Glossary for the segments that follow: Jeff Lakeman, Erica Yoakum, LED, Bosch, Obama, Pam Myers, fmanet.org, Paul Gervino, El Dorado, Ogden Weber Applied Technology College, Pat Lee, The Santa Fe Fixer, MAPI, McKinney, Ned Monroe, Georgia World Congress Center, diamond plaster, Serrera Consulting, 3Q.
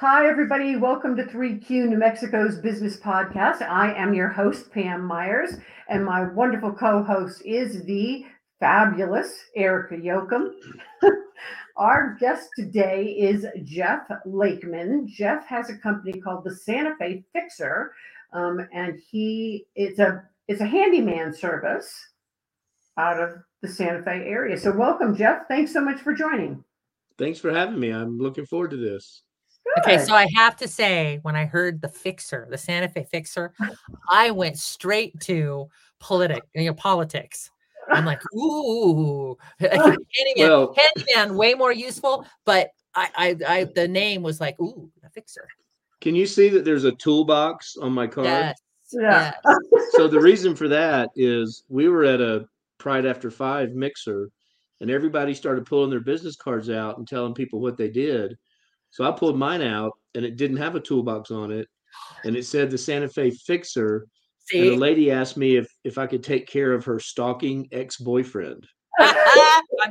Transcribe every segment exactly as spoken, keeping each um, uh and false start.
Hi, everybody. Welcome to three Q New Mexico's Business Podcast. I am your host, Pam Myers, and my wonderful co-host is the fabulous Erica Yoakum. Our guest today is Jeff Lakeman. Jeff has a company called The Santa Fe Fixer, um, and he it's a it's a handyman service out of the Santa Fe area. So welcome, Jeff. Thanks so much for joining. Thanks for having me. I'm looking forward to this. Good. Okay, so I have to say, when I heard the fixer, the Santa Fe Fixer, I went straight to politic, you know, politics. I'm like, ooh, handyman, well, handyman, way more useful. But I, I, I, the name was like, ooh, a fixer. Can you see that there's a toolbox on my card? Yes. Yeah. Yes. So the reason for that is we were at a Pride After Five mixer, and everybody started pulling their business cards out and telling people what they did. So I pulled mine out, and it didn't have a toolbox on it, and it said the Santa Fe Fixer. See? And the lady asked me if if I could take care of her stalking ex-boyfriend. I'm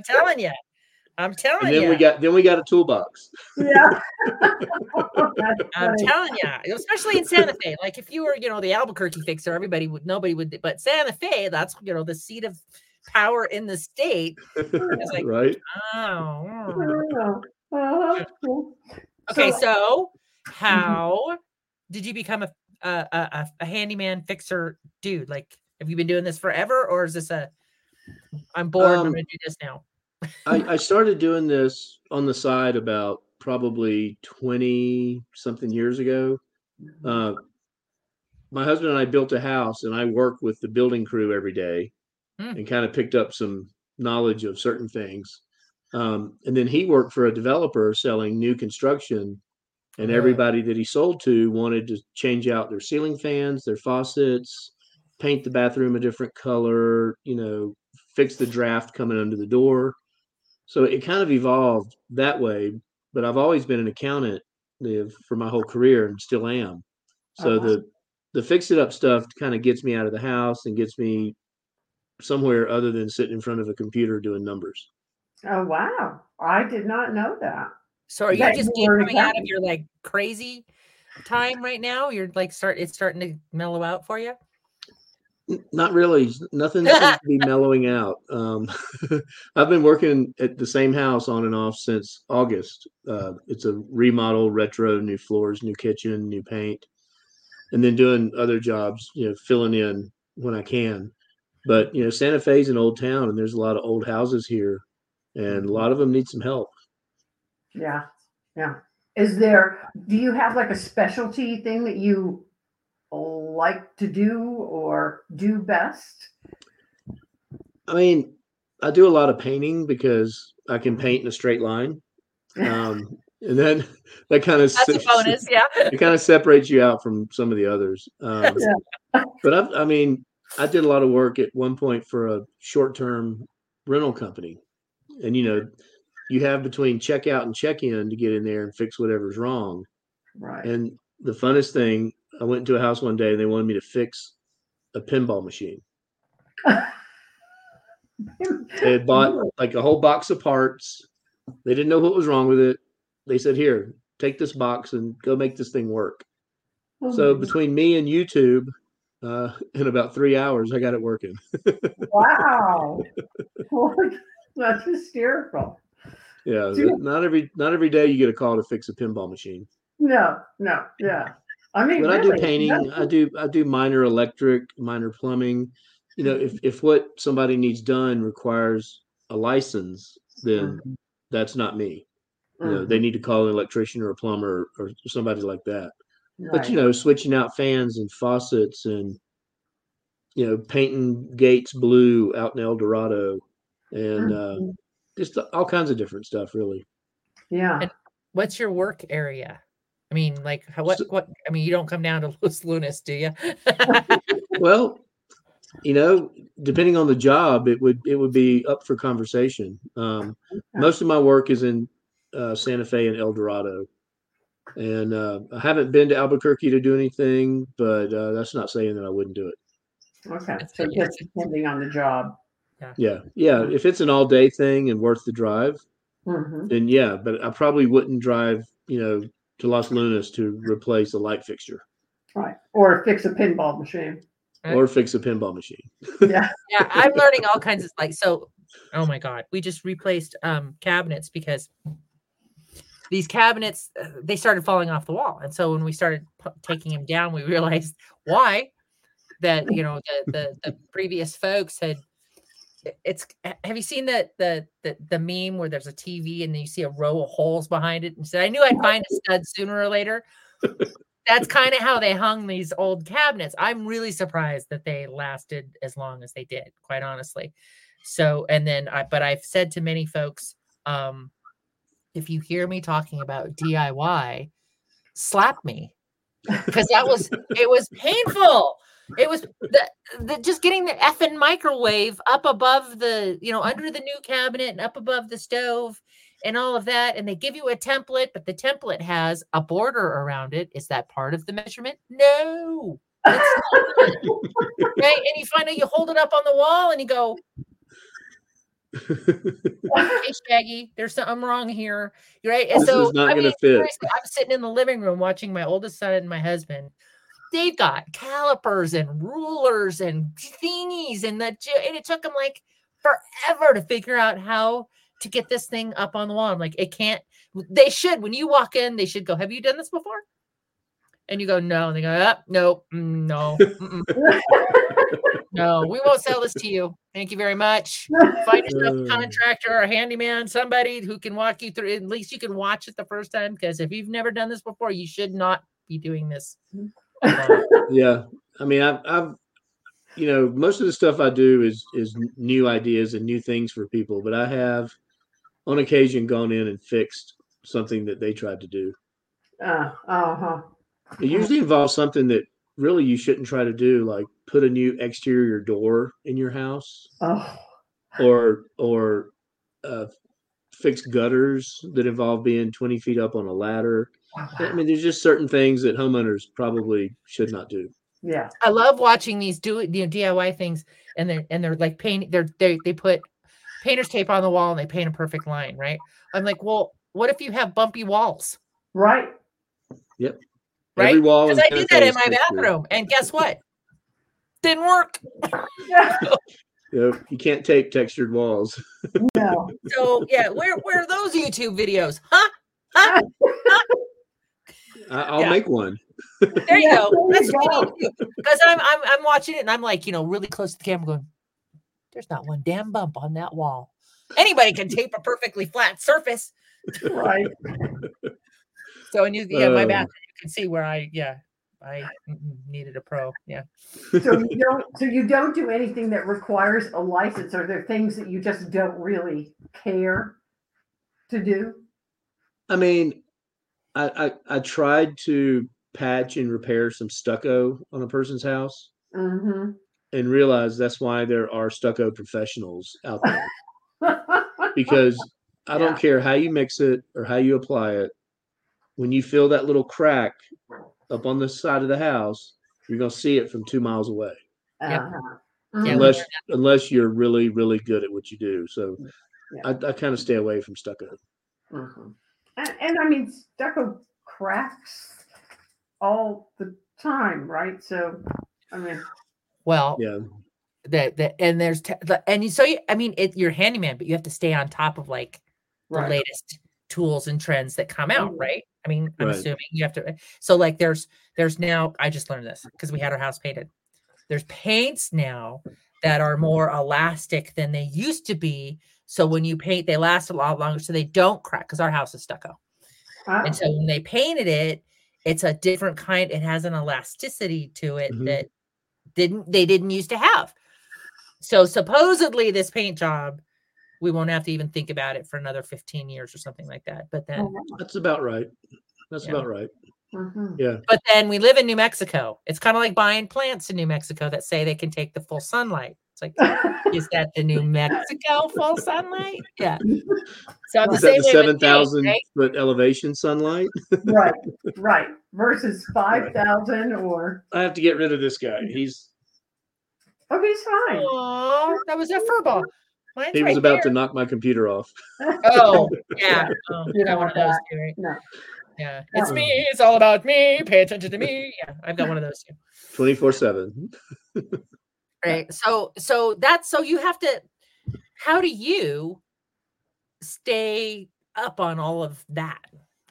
telling you, I'm telling you. And then you. we got then we got a toolbox. Yeah, I'm telling you, especially in Santa Fe. Like if you were, you know, the Albuquerque Fixer, everybody would, nobody would, but Santa Fe, that's, you know, the seat of power in the state. It's like, right? Oh. Uh, cool. Okay, so, so how mm-hmm. did you become a, a a a handyman fixer dude? Like, have you been doing this forever, or is this a I'm bored? Um, I'm gonna do this now. I, I started doing this on the side about probably twenty something years ago. Uh, my husband and I built a house, and I worked with the building crew every day, mm. and kind of picked up some knowledge of certain things. Um, and then he worked for a developer selling new construction, and everybody that he sold to wanted to change out their ceiling fans, their faucets, paint the bathroom a different color, you know, fix the draft coming under the door. So it kind of evolved that way, but I've always been an accountant for my whole career and still am. So uh-huh. the, the fix it up stuff kind of gets me out of the house and gets me somewhere other than sitting in front of a computer doing numbers. Oh, wow. I did not know that. So are you that just coming exactly. out of your like crazy time right now? You're like, start, it's starting to mellow out for you? Not really. Nothing seems to be mellowing out. Um, I've been working at the same house on and off since August. Uh, it's a remodel, retro, new floors, new kitchen, new paint, and then doing other jobs, you know, filling in when I can. But, you know, Santa Fe's an old town, and there's a lot of old houses here. And a lot of them need some help. Yeah. Yeah. Is there, do you have like a specialty thing that you like to do or do best? I mean, I do a lot of painting because I can paint in a straight line. Um, and then that kind of, that's a bonus, yeah. It kind of separates you out from some of the others. Um, yeah. But I've, I mean, I did a lot of work at one point for a short-term rental company. And, you know, you have between checkout and check-in to get in there and fix whatever's wrong. Right. And the funnest thing, I went into a house one day and they wanted me to fix a pinball machine. They had bought like a whole box of parts. They didn't know what was wrong with it. They said, here, take this box and go make this thing work. Oh, so between me and YouTube, uh, in about three hours, I got it working. Wow. That's hysterical. Yeah, not every not every day you get a call to fix a pinball machine. No, no, yeah. I mean, when really, I do painting, no. I do I do minor electric, minor plumbing. You know, if if what somebody needs done requires a license, then mm-hmm. that's not me. Mm-hmm. You know, they need to call an electrician or a plumber or, or somebody like that. Right. But you know, switching out fans and faucets and you know, painting gates blue out in El Dorado. And uh, just all kinds of different stuff, really. Yeah. And what's your work area? I mean, like, how, what, so, what, I mean, you don't come down to Los Lunas, do you? Well, you know, depending on the job, it would, it would be up for conversation. Um, most of my work is in uh, Santa Fe and El Dorado. And uh, I haven't been to Albuquerque to do anything, but uh, that's not saying that I wouldn't do it. Okay. So just depending on the job. Yeah. yeah, yeah. If it's an all-day thing and worth the drive, mm-hmm. then yeah. But I probably wouldn't drive, you know, to Las Lunas to replace a light fixture. Right. Or fix a pinball machine. Right. Or fix a pinball machine. Yeah. Yeah. I'm learning all kinds of like, so, oh my God, we just replaced um, cabinets because these cabinets, they started falling off the wall. And so when we started p- taking them down, we realized why that, you know, the, the, the previous folks had, it's, have you seen the, the, the, the meme where there's a T V and then you see a row of holes behind it and said, I knew I'd find a stud sooner or later. That's kind of how they hung these old cabinets. I'm really surprised that they lasted as long as they did, quite honestly. So, and then I, but I've said to many folks, um, if you hear me talking about D I Y, slap me, because that was, it was painful. It was the, the just getting the effing microwave up above the, you know, under the new cabinet and up above the stove and all of that. And they give you a template, but the template has a border around it. Is that part of the measurement? No, it's not. Right? And you find out you hold it up on the wall and you go, hey, Shaggy, there's something wrong here, right? And this so is not I mean, fit. I'm sitting in the living room watching my oldest son and my husband. They've got calipers and rulers and thingies, and that, and it took them like forever to figure out how to get this thing up on the wall. I'm like, it can't. They should, when you walk in, they should go, "Have you done this before?" And you go, "No," and they go, "Up, oh, no, mm, no." Mm-mm. No, we won't sell this to you. Thank you very much. Find yourself a contractor or a handyman, somebody who can walk you through. At least you can watch it the first time, because if you've never done this before, you should not be doing this. Yeah, I mean, I've, I've, you know, most of the stuff I do is is new ideas and new things for people. But I have, on occasion, gone in and fixed something that they tried to do. Uh, uh-huh. It usually involves something that really you shouldn't try to do, like put a new exterior door in your house, oh. or or uh, fix gutters that involve being twenty feet up on a ladder. Wow. I mean, there's just certain things that homeowners probably should not do. Yeah, I love watching these do you know, D I Y things, and they're and they're like paint. They're they they put painter's tape on the wall and they paint a perfect line, right? I'm like, well, what if you have bumpy walls? Right. Yep. Right. Because I did that in my bathroom, and guess what? Didn't work. Yeah. You know, you can't tape textured walls. No. So yeah, where where are those YouTube videos? Huh? Huh? Huh? I'll yeah. make one. There you yeah, go. That's what you do. Because I'm I'm I'm watching it and I'm like, you know, really close to the camera going, there's not one damn bump on that wall. Anybody can tape a perfectly flat surface. Right. So and you yeah, my um, bathroom, you can see where I yeah. I needed a pro. Yeah. So you don't so you don't do anything that requires a license. Are there things that you just don't really care to do? I mean, I I, I tried to patch and repair some stucco on a person's house, mm-hmm. and realized that's why there are stucco professionals out there. Because I yeah. don't care how you mix it or how you apply it. When you feel that little crack up on the side of the house, you're going to see it from two miles away. Uh-huh. Unless, yeah. unless you're really, really good at what you do. So yeah. I, I kind of stay away from stucco. Uh-huh. And, and I mean, stucco cracks all the time, right? So, I mean. Well, yeah. The, the, and there's, te- the, and so, you, I mean, it, you're a handyman, but you have to stay on top of like the right. latest tools and trends that come out, right? I mean, I'm right. assuming you have to. So like there's, there's now, I just learned this because we had our house painted. There's paints now that are more elastic than they used to be. So when you paint, they last a lot longer. So they don't crack because our house is stucco. Wow. And so when they painted it, it's a different kind. It has an elasticity to it mm-hmm. that didn't, they didn't used to have. So supposedly this paint job, we won't have to even think about it for another fifteen years or something like that. But then that's about right. That's yeah. about right. Mm-hmm. Yeah. But then we live in New Mexico. It's kind of like buying plants in New Mexico that say they can take the full sunlight. It's like, is that the New Mexico full sunlight? Yeah. So I'm is the that the seven thousand right? foot elevation sunlight? Right. Right. Versus five thousand right. or. I have to get rid of this guy. He's. Oh, he's fine. Aww, that was a furball. Mine's he was right about there. To knock my computer off. Oh, yeah. Oh, you don't want those. Right? No. Yeah, it's me. It's all about me. Pay attention to me. Yeah, I've got one of those too. twenty-four seven Right. So, so that's, so you have to, how do you stay up on all of that?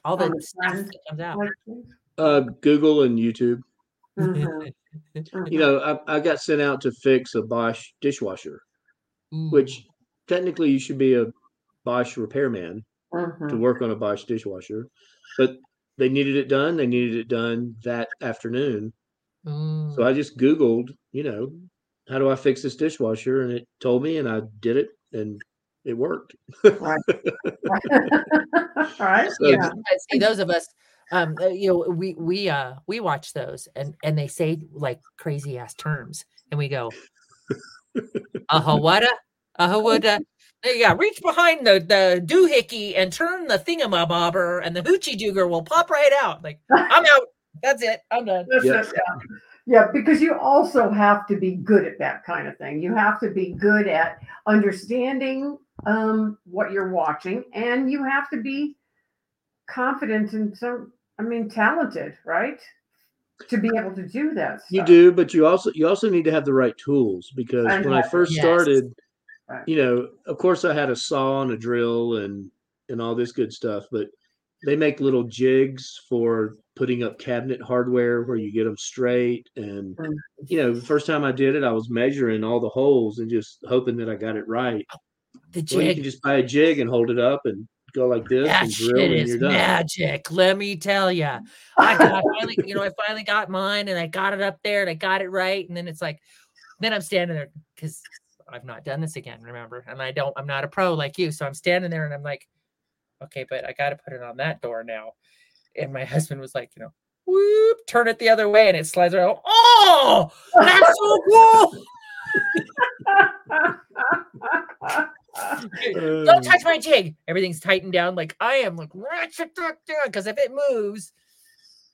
All the stuff that comes out. Uh, Google and YouTube. Mm-hmm. You know, I, I got sent out to fix a Bosch dishwasher, mm. which technically you should be a Bosch repairman mm-hmm. to work on a Bosch dishwasher, but they needed it done. They needed it done that afternoon. Mm. So I just Googled, you know, how do I fix this dishwasher? And it told me, and I did it, and it worked. Right. Right. So, yeah. See, those of us, um, you know, we we uh we watch those, and and they say like crazy ass terms, and we go, ahawada, ahawada. Yeah, reach behind the the doohickey and turn the thingamabobber, and the hoochie dooger will pop right out. Like, I'm out. That's it. I'm done. Yep. Yeah, because you also have to be good at that kind of thing. You have to be good at understanding um, what you're watching, and you have to be confident and some, I mean, talented, right? To be able to do that stuff. You do, but you also you also need to have the right tools, because and when I first yes. started, right. you know, of course I had a saw and a drill and and all this good stuff, but they make little jigs for putting up cabinet hardware where you get them straight. And, you know, the first time I did it, I was measuring all the holes and just hoping that I got it right. The jig. Well, you can just buy a jig and hold it up and go like this that and drill and you're done. Magic. Let me tell you, I, I finally, you know, I finally got mine and I got it up there and I got it right. And then it's like, then I'm standing there because I've not done this again, remember? And I don't, I'm not a pro like you. So I'm standing there and I'm like, okay, but I got to put it on that door now. And my husband was like, you know, whoop, turn it the other way. And it slides around. Oh, that's so cool. Don't touch my jig. Everything's tightened down. Like I am like, ratchet down, because if it moves.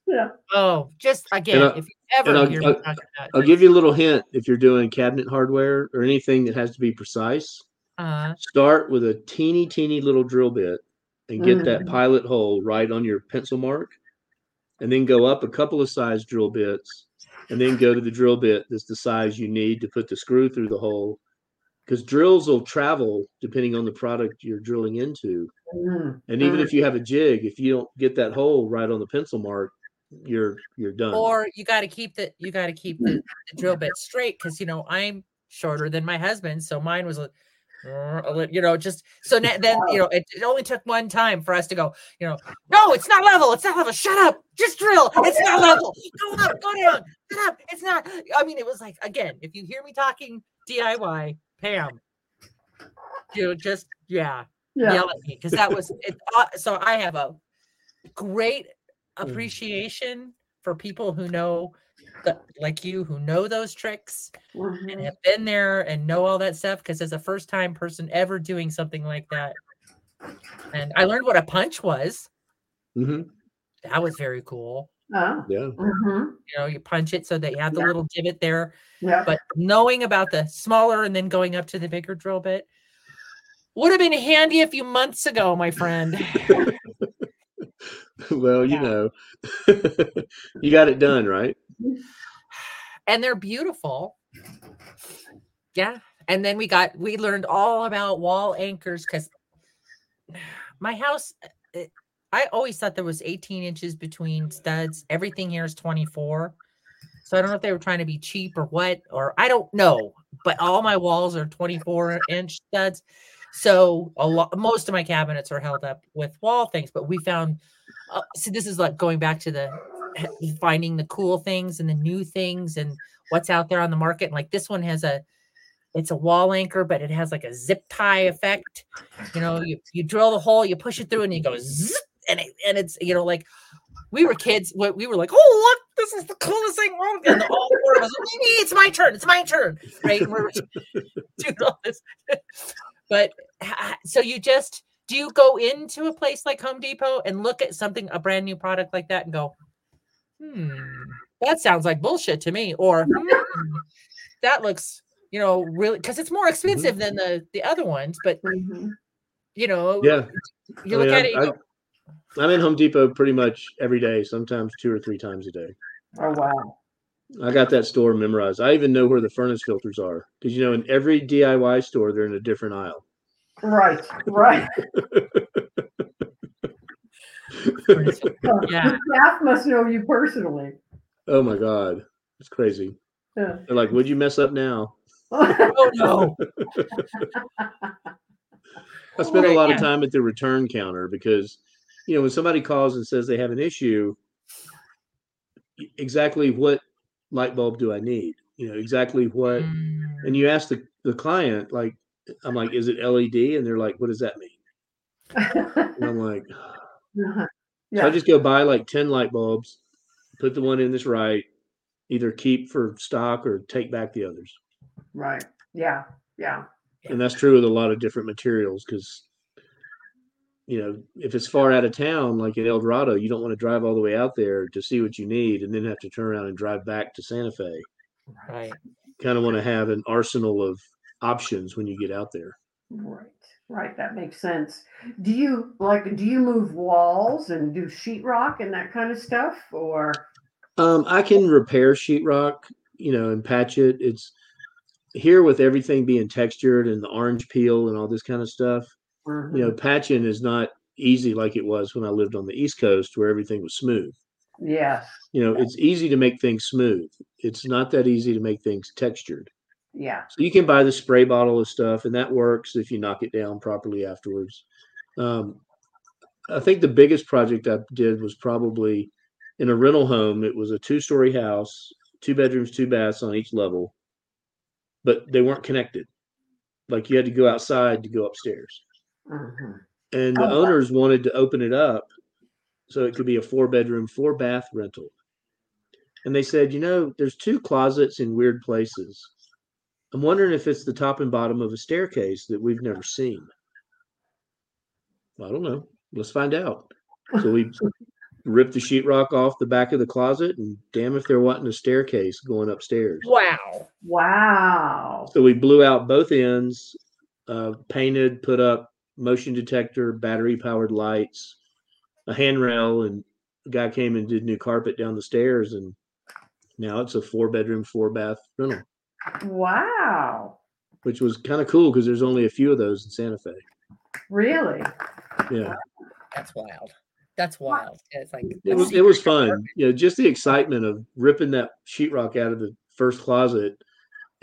Yeah. Oh, just again, I, if you ever I'll, hear I'll, me talking about I'll give you a little hint. If you're doing cabinet hardware or anything that has to be precise, uh-huh. start with a teeny, teeny little drill bit. And get mm-hmm. that pilot hole right on your pencil mark, and then go up a couple of size drill bits, and then go to the drill bit that's the size you need to put the screw through the hole, because drills will travel depending on the product you're drilling into. Mm-hmm. And even if you have a jig, if you don't get that hole right on the pencil mark, you're you're done. Or you got to keep the you got to keep the, the drill bit straight, because you know I'm shorter than my husband, so mine was. You know, just so now, then you know, it, it only took one time for us to go. You know, no, it's not level. It's not level. Shut up. Just drill. It's not level. Go up. Go down. Shut up. It's not. I mean, it was like again. If you hear me talking D I Y, Pam, you know, just yeah, yeah. yell at me, because that was it, uh, so. I have a great appreciation for people who know. The, like you who know those tricks mm-hmm. and have been there and know all that stuff, because as a first time person ever doing something like that, and I learned what a punch was mm-hmm. that was very cool. Oh yeah mm-hmm. You know, you punch it so that you have the yeah. little divot there yeah. but knowing about the smaller and then going up to the bigger drill bit would have been handy a few months ago, my friend. Well, yeah. You know, you got it done, right? And they're beautiful. Yeah. And then we got, we learned all about wall anchors, because my house, it, I always thought there was eighteen inches between studs. Everything here is twenty-four. So I don't know if they were trying to be cheap or what, or I don't know, but all my walls are twenty-four inch studs. So a lot, most of my cabinets are held up with wall things, but we found, uh, so this is like going back to the finding the cool things and the new things and what's out there on the market. And like this one has a, it's a wall anchor, but it has like a zip tie effect. You know, you, you drill the hole, you push it through and you go zip, and it, and it's, you know, like we were kids, what we were like, oh, look, this is the coolest thing. And all four of us, it's my turn. It's my turn. Right. And we were doing all this. But so you just, do you go into a place like Home Depot and look at something, a brand new product like that and go, hmm, that sounds like bullshit to me. Or hmm, that looks, you know, really, because it's more expensive than the, the other ones. But, mm-hmm. you know, yeah. you look I mean, at it, you I, go, I'm in Home Depot pretty much every day, sometimes two or three times a day. Oh, wow. I got that store memorized. I even know where the furnace filters are because, you know, in every D I Y store, they're in a different aisle. Right, right. Yeah. The staff must know you personally. Oh, my God. It's crazy. Yeah. They're like, would you mess up now? Oh, no. I spend a lot of time at the return counter because, you know, when somebody calls and says they have an issue, exactly what light bulb do I need? You know, exactly what. Mm. And you ask the, the client, like, I'm like, is it L E D? And they're like, what does that mean? And I'm like, uh-huh. Yeah. So I just go buy like ten light bulbs, put the one in that's right, either keep for stock or take back the others. Right. Yeah. Yeah. And that's true with a lot of different materials because, you know, if it's far out of town, like in El Dorado, you don't want to drive all the way out there to see what you need and then have to turn around and drive back to Santa Fe. Right. Kind of want to have an arsenal of options when you get out there. Right. Right. That makes sense. Do you like, do you move walls and do sheetrock and that kind of stuff or? Um, I can repair sheetrock, you know, and patch it. It's here with everything being textured and the orange peel and all this kind of stuff. Mm-hmm. You know, patching is not easy like it was when I lived on the East Coast where everything was smooth. Yeah. You know, yeah. It's easy to make things smooth. It's not that easy to make things textured. Yeah. So you can buy the spray bottle of stuff, and that works if you knock it down properly afterwards. Um, I think the biggest project I did was probably in a rental home. It was a two-story house, two bedrooms, two baths on each level, but they weren't connected. Like you had to go outside to go upstairs. Mm-hmm. And the oh, owners wow. wanted to open it up so it could be a four bedroom, four bath rental. And they said, you know, there's two closets in weird places. I'm wondering if it's the top and bottom of a staircase that we've never seen. Well, I don't know. Let's find out. So we ripped the sheetrock off the back of the closet and damn if there wasn't a staircase going upstairs. Wow. Wow. So we blew out both ends, uh, painted, put up motion detector, battery-powered lights, a handrail, and a guy came and did new carpet down the stairs, and now it's a four-bedroom, four-bath rental. Wow. Which was kind of cool because there's only a few of those in Santa Fe. Really? Yeah. Wow. That's wild. That's wild. It's like it was, it was fun. You know, just the excitement of ripping that sheetrock out of the first closet,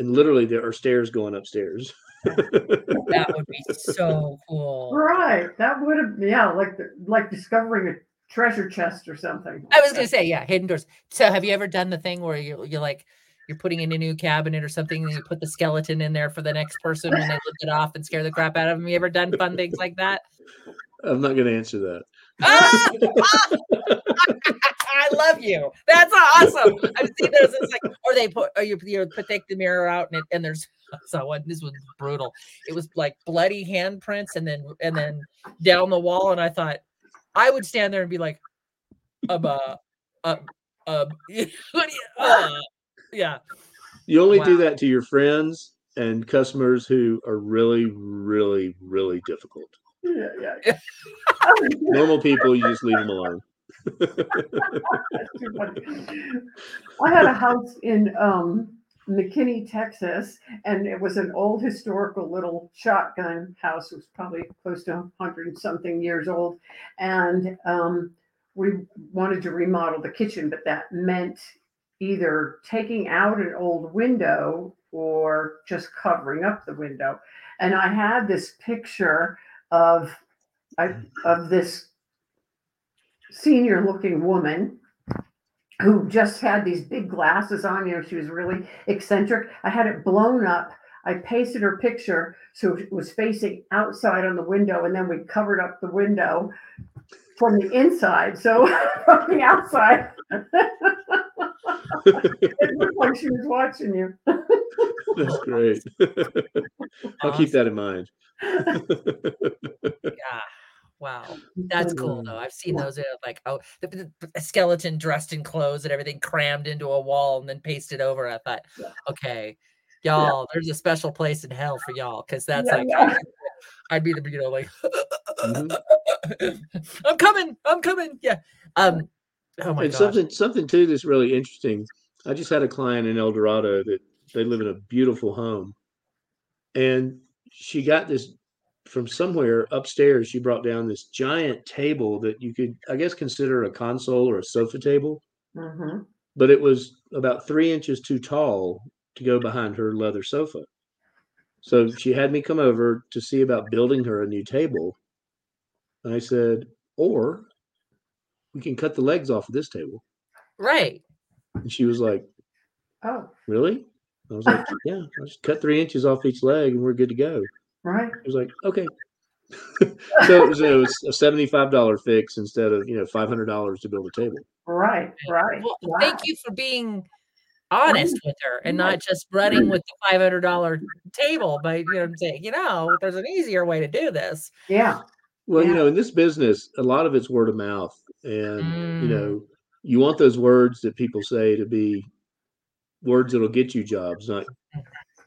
and literally there are stairs going upstairs. That would be so cool. Right. That would have, yeah, like like discovering a treasure chest or something. I was going to say, yeah, hidden doors. So have you ever done the thing where you, you're like, you're putting in a new cabinet or something and you put the skeleton in there for the next person and they lift it off and scare the crap out of them? You ever done fun things like that? I'm not going to answer that. Ah! I love you. That's awesome. I've seen those. It's like, or they put, or you, you put, take the mirror out and it, and there's, so what, this was brutal. It was like bloody handprints and then, and then down the wall. And I thought I would stand there and be like, um, uh, uh, uh, uh yeah. You only wow. do that to your friends and customers who are really, really, really difficult. Yeah, yeah, yeah. Normal people, you just leave them alone. I had a house in um, McKinney, Texas, and it was an old historical little shotgun house. It was probably close to one hundred something years old. And um, we wanted to remodel the kitchen, but that meant either taking out an old window or just covering up the window. And I had this picture of I, of this senior looking woman who just had these big glasses on, you know, she was really eccentric. I had it blown up. I pasted her picture so it was facing outside on the window, and then we covered up the window from the inside. So from the outside, it looked like she was watching you. That's great. I'll keep that in mind. Yeah. Wow, that's cool though. I've seen those like oh, the, the, a skeleton dressed in clothes and everything crammed into a wall and then pasted over. I thought, yeah. okay, y'all, yeah. there's a special place in hell for y'all because that's yeah, like yeah. I'd be the you know like mm-hmm. I'm coming. I'm coming. Yeah. Um, oh my god. Something, something too that's really interesting. I just had a client in El Dorado that they live in a beautiful home, and she got this from somewhere upstairs. She brought down this giant table that you could, I guess, consider a console or a sofa table, mm-hmm. but it was about three inches too tall to go behind her leather sofa. So she had me come over to see about building her a new table. And I said, or we can cut the legs off of this table. Right. And she was like, oh, really? I was like, yeah, I'll just cut three inches off each leg and we're good to go. Right. I was like, okay. So it was, you know, it was a seventy-five dollars fix instead of, you know, five hundred dollars to build a table. Right, right. Well, wow. Thank you for being honest with her and not just running with the five hundred dollars table, but you know what I'm saying, you know, there's an easier way to do this. Yeah. Well, yeah. You know, in this business, a lot of it's word of mouth, and mm. you know, you want those words that people say to be words that'll get you jobs, not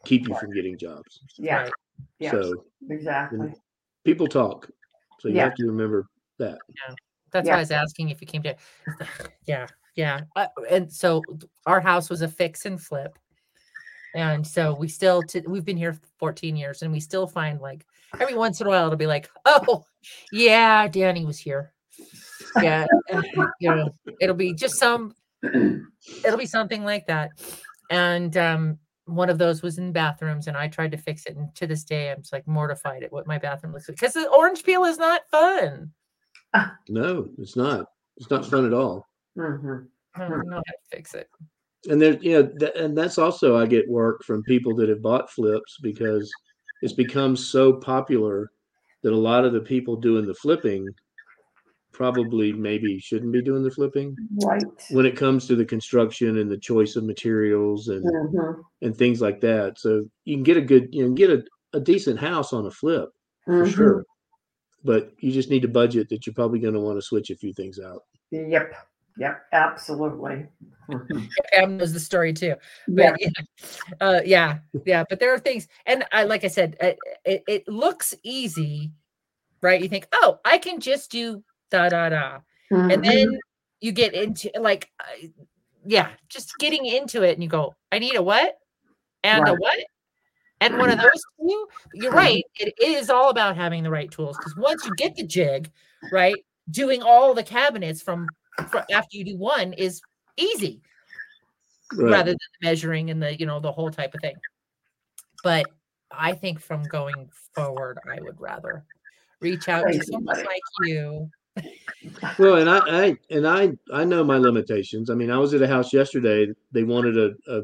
keep you from getting jobs. Yeah. Right? Yeah. So exactly. People talk. So you yeah. have to remember that. Yeah. That's yeah. why I was asking if you came to, yeah. Yeah. Uh, and so our house was a fix and flip. And so we still, t- we've been here fourteen years, and we still find, like, every once in a while it'll be like, oh yeah, Danny was here. Yeah. And, you know, it'll be just some, it'll be something like that. And, um, one of those was in bathrooms, and I tried to fix it. And to this day, I'm just like mortified at what my bathroom looks like. Cause the orange peel is not fun. No, it's not. It's not fun at all. Mm-hmm. I don't know how to fix it. And there, you know, th- and that's also, I get work from people that have bought flips because it's become so popular that a lot of the people doing the flipping probably maybe shouldn't be doing the flipping. Right. When it comes to the construction and the choice of materials and mm-hmm. and things like that. So you can get a good, you can get a, a decent house on a flip mm-hmm. for sure. But you just need to budget that you're probably going to want to switch a few things out. Yep. Yep, absolutely. Pam knows the story too. But yeah. Yeah, uh, yeah, yeah. But there are things, and I, like I said, it, it, it looks easy, right? You think, oh, I can just do da da da, mm-hmm. and then you get into like, uh, yeah, just getting into it, and you go, I need a what, and right. a what, and mm-hmm. one of those two. You're right. It is all about having the right tools, because once you get the jig, right, doing all the cabinets from after you do one is easy, right. rather than the measuring and the, you know, the whole type of thing. But I think from going forward, I would rather reach out to someone like you. Well, and I, I and I I know my limitations. I mean, I was at a house yesterday. They wanted a, a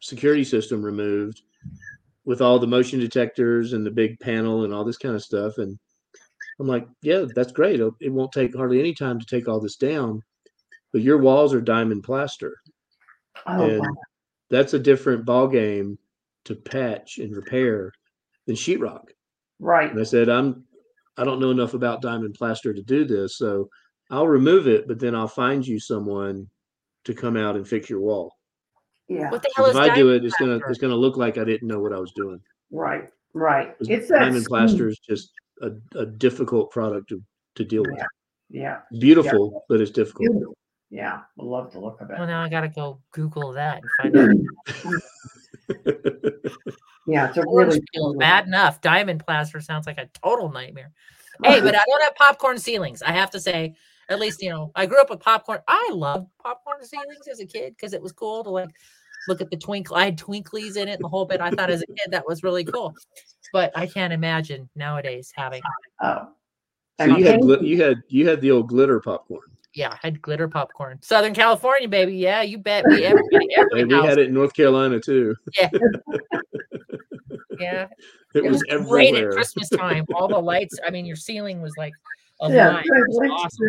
security system removed with all the motion detectors and the big panel and all this kind of stuff. And I'm like, yeah, that's great. It won't take hardly any time to take all this down, but your walls are diamond plaster. Oh, and wow. That's a different ball game to patch and repair than sheetrock. Right. And I said, I'm, I don't know enough about diamond plaster to do this, so I'll remove it, but then I'll find you someone to come out and fix your wall. Yeah. What the hell is if I do it, it's gonna, it's gonna look like I didn't know what I was doing. Right. Right. It's diamond plaster is just A, a difficult product to, to deal with. Yeah. yeah. Beautiful, yeah. but it's difficult. Beautiful. Yeah. I love the look of it. Well, now I got to go Google that and find out. Yeah. It's a really cool. Bad enough. Diamond plaster sounds like a total nightmare. Hey, but I don't have popcorn ceilings. I have to say, at least, you know, I grew up with popcorn. I loved popcorn ceilings as a kid because it was cool to like look at the twinkle. I had twinklies in it and the whole bit. I thought as a kid that was really cool. But I can't imagine nowadays having. Oh, so you had gl- you had you had the old glitter popcorn. Yeah, I had glitter popcorn. Southern California, baby. Yeah, you bet me. Everybody, every we had it in North Carolina too. Yeah, yeah. It, it was, was everywhere. Great at Christmas time. All the lights. I mean, your ceiling was like a yeah, line. It was awesome.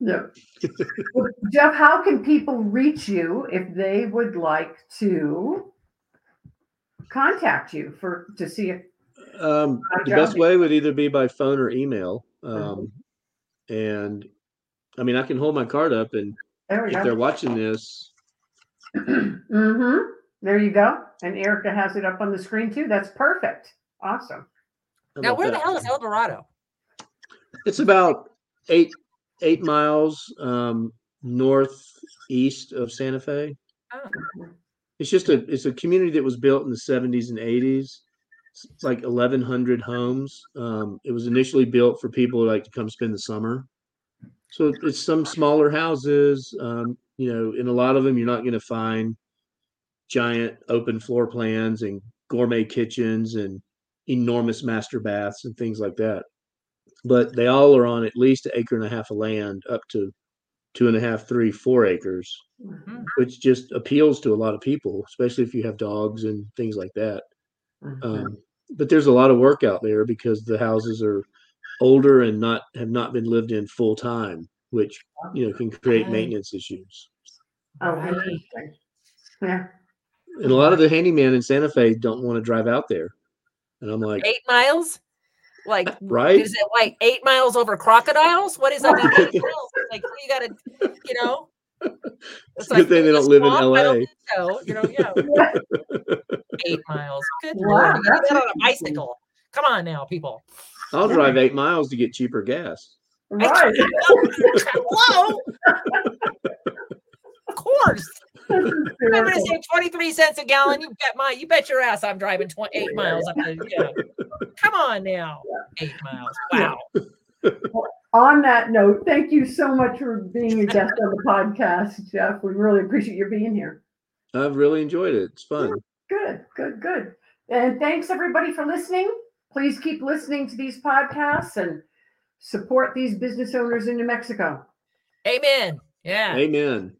Yeah. yeah. Well, Jeff, how can people reach you if they would like to contact you for to see if um the best way would either be by phone or email. Um mm-hmm. And I mean, I can hold my card up, and if go. They're watching this mm-hmm. there you go, and Erica has it up on the screen too. That's perfect. Awesome. Now where that? The hell is El Dorado? It's about eight eight miles um, northeast of Santa Fe. Oh. It's just a it's a community that was built in the seventies and eighties. It's like eleven hundred homes. Um, it was initially built for people who like to come spend the summer. So it's some smaller houses. Um, you know, in a lot of them, you're not going to find giant open floor plans and gourmet kitchens and enormous master baths and things like that. But they all are on at least an acre and a half of land, up to two and a half, three, four acres, mm-hmm. which just appeals to a lot of people, especially if you have dogs and things like that. Mm-hmm. Um, but there's a lot of work out there because the houses are older and not have not been lived in full time, which, you know, can create maintenance issues. Oh, right. Yeah. And a lot of the handyman in Santa Fe don't want to drive out there. And I'm like, eight miles? Like, right? Is it like eight miles over crocodiles? What is that? Like, you got to, you know. It's like, good thing they don't live swamp? In L A. I don't think so, you know, yeah. Eight miles. Good wow. Lord. That's on a bicycle. Come on now, people. I'll drive eight miles to get cheaper gas. Right. Hello? Of course. I'm going to say twenty-three cents a gallon. You bet my, you bet your ass I'm driving twenty-eight miles. Up to, you know. Come on now. Eight miles. Wow. Well, on that note, thank you so much for being a guest on the podcast, Jeff. We really appreciate your being here. I've really enjoyed it. It's fun. Good, good, good. And thanks everybody for listening. Please keep listening to these podcasts and support these business owners in New Mexico. Amen. Yeah. Amen.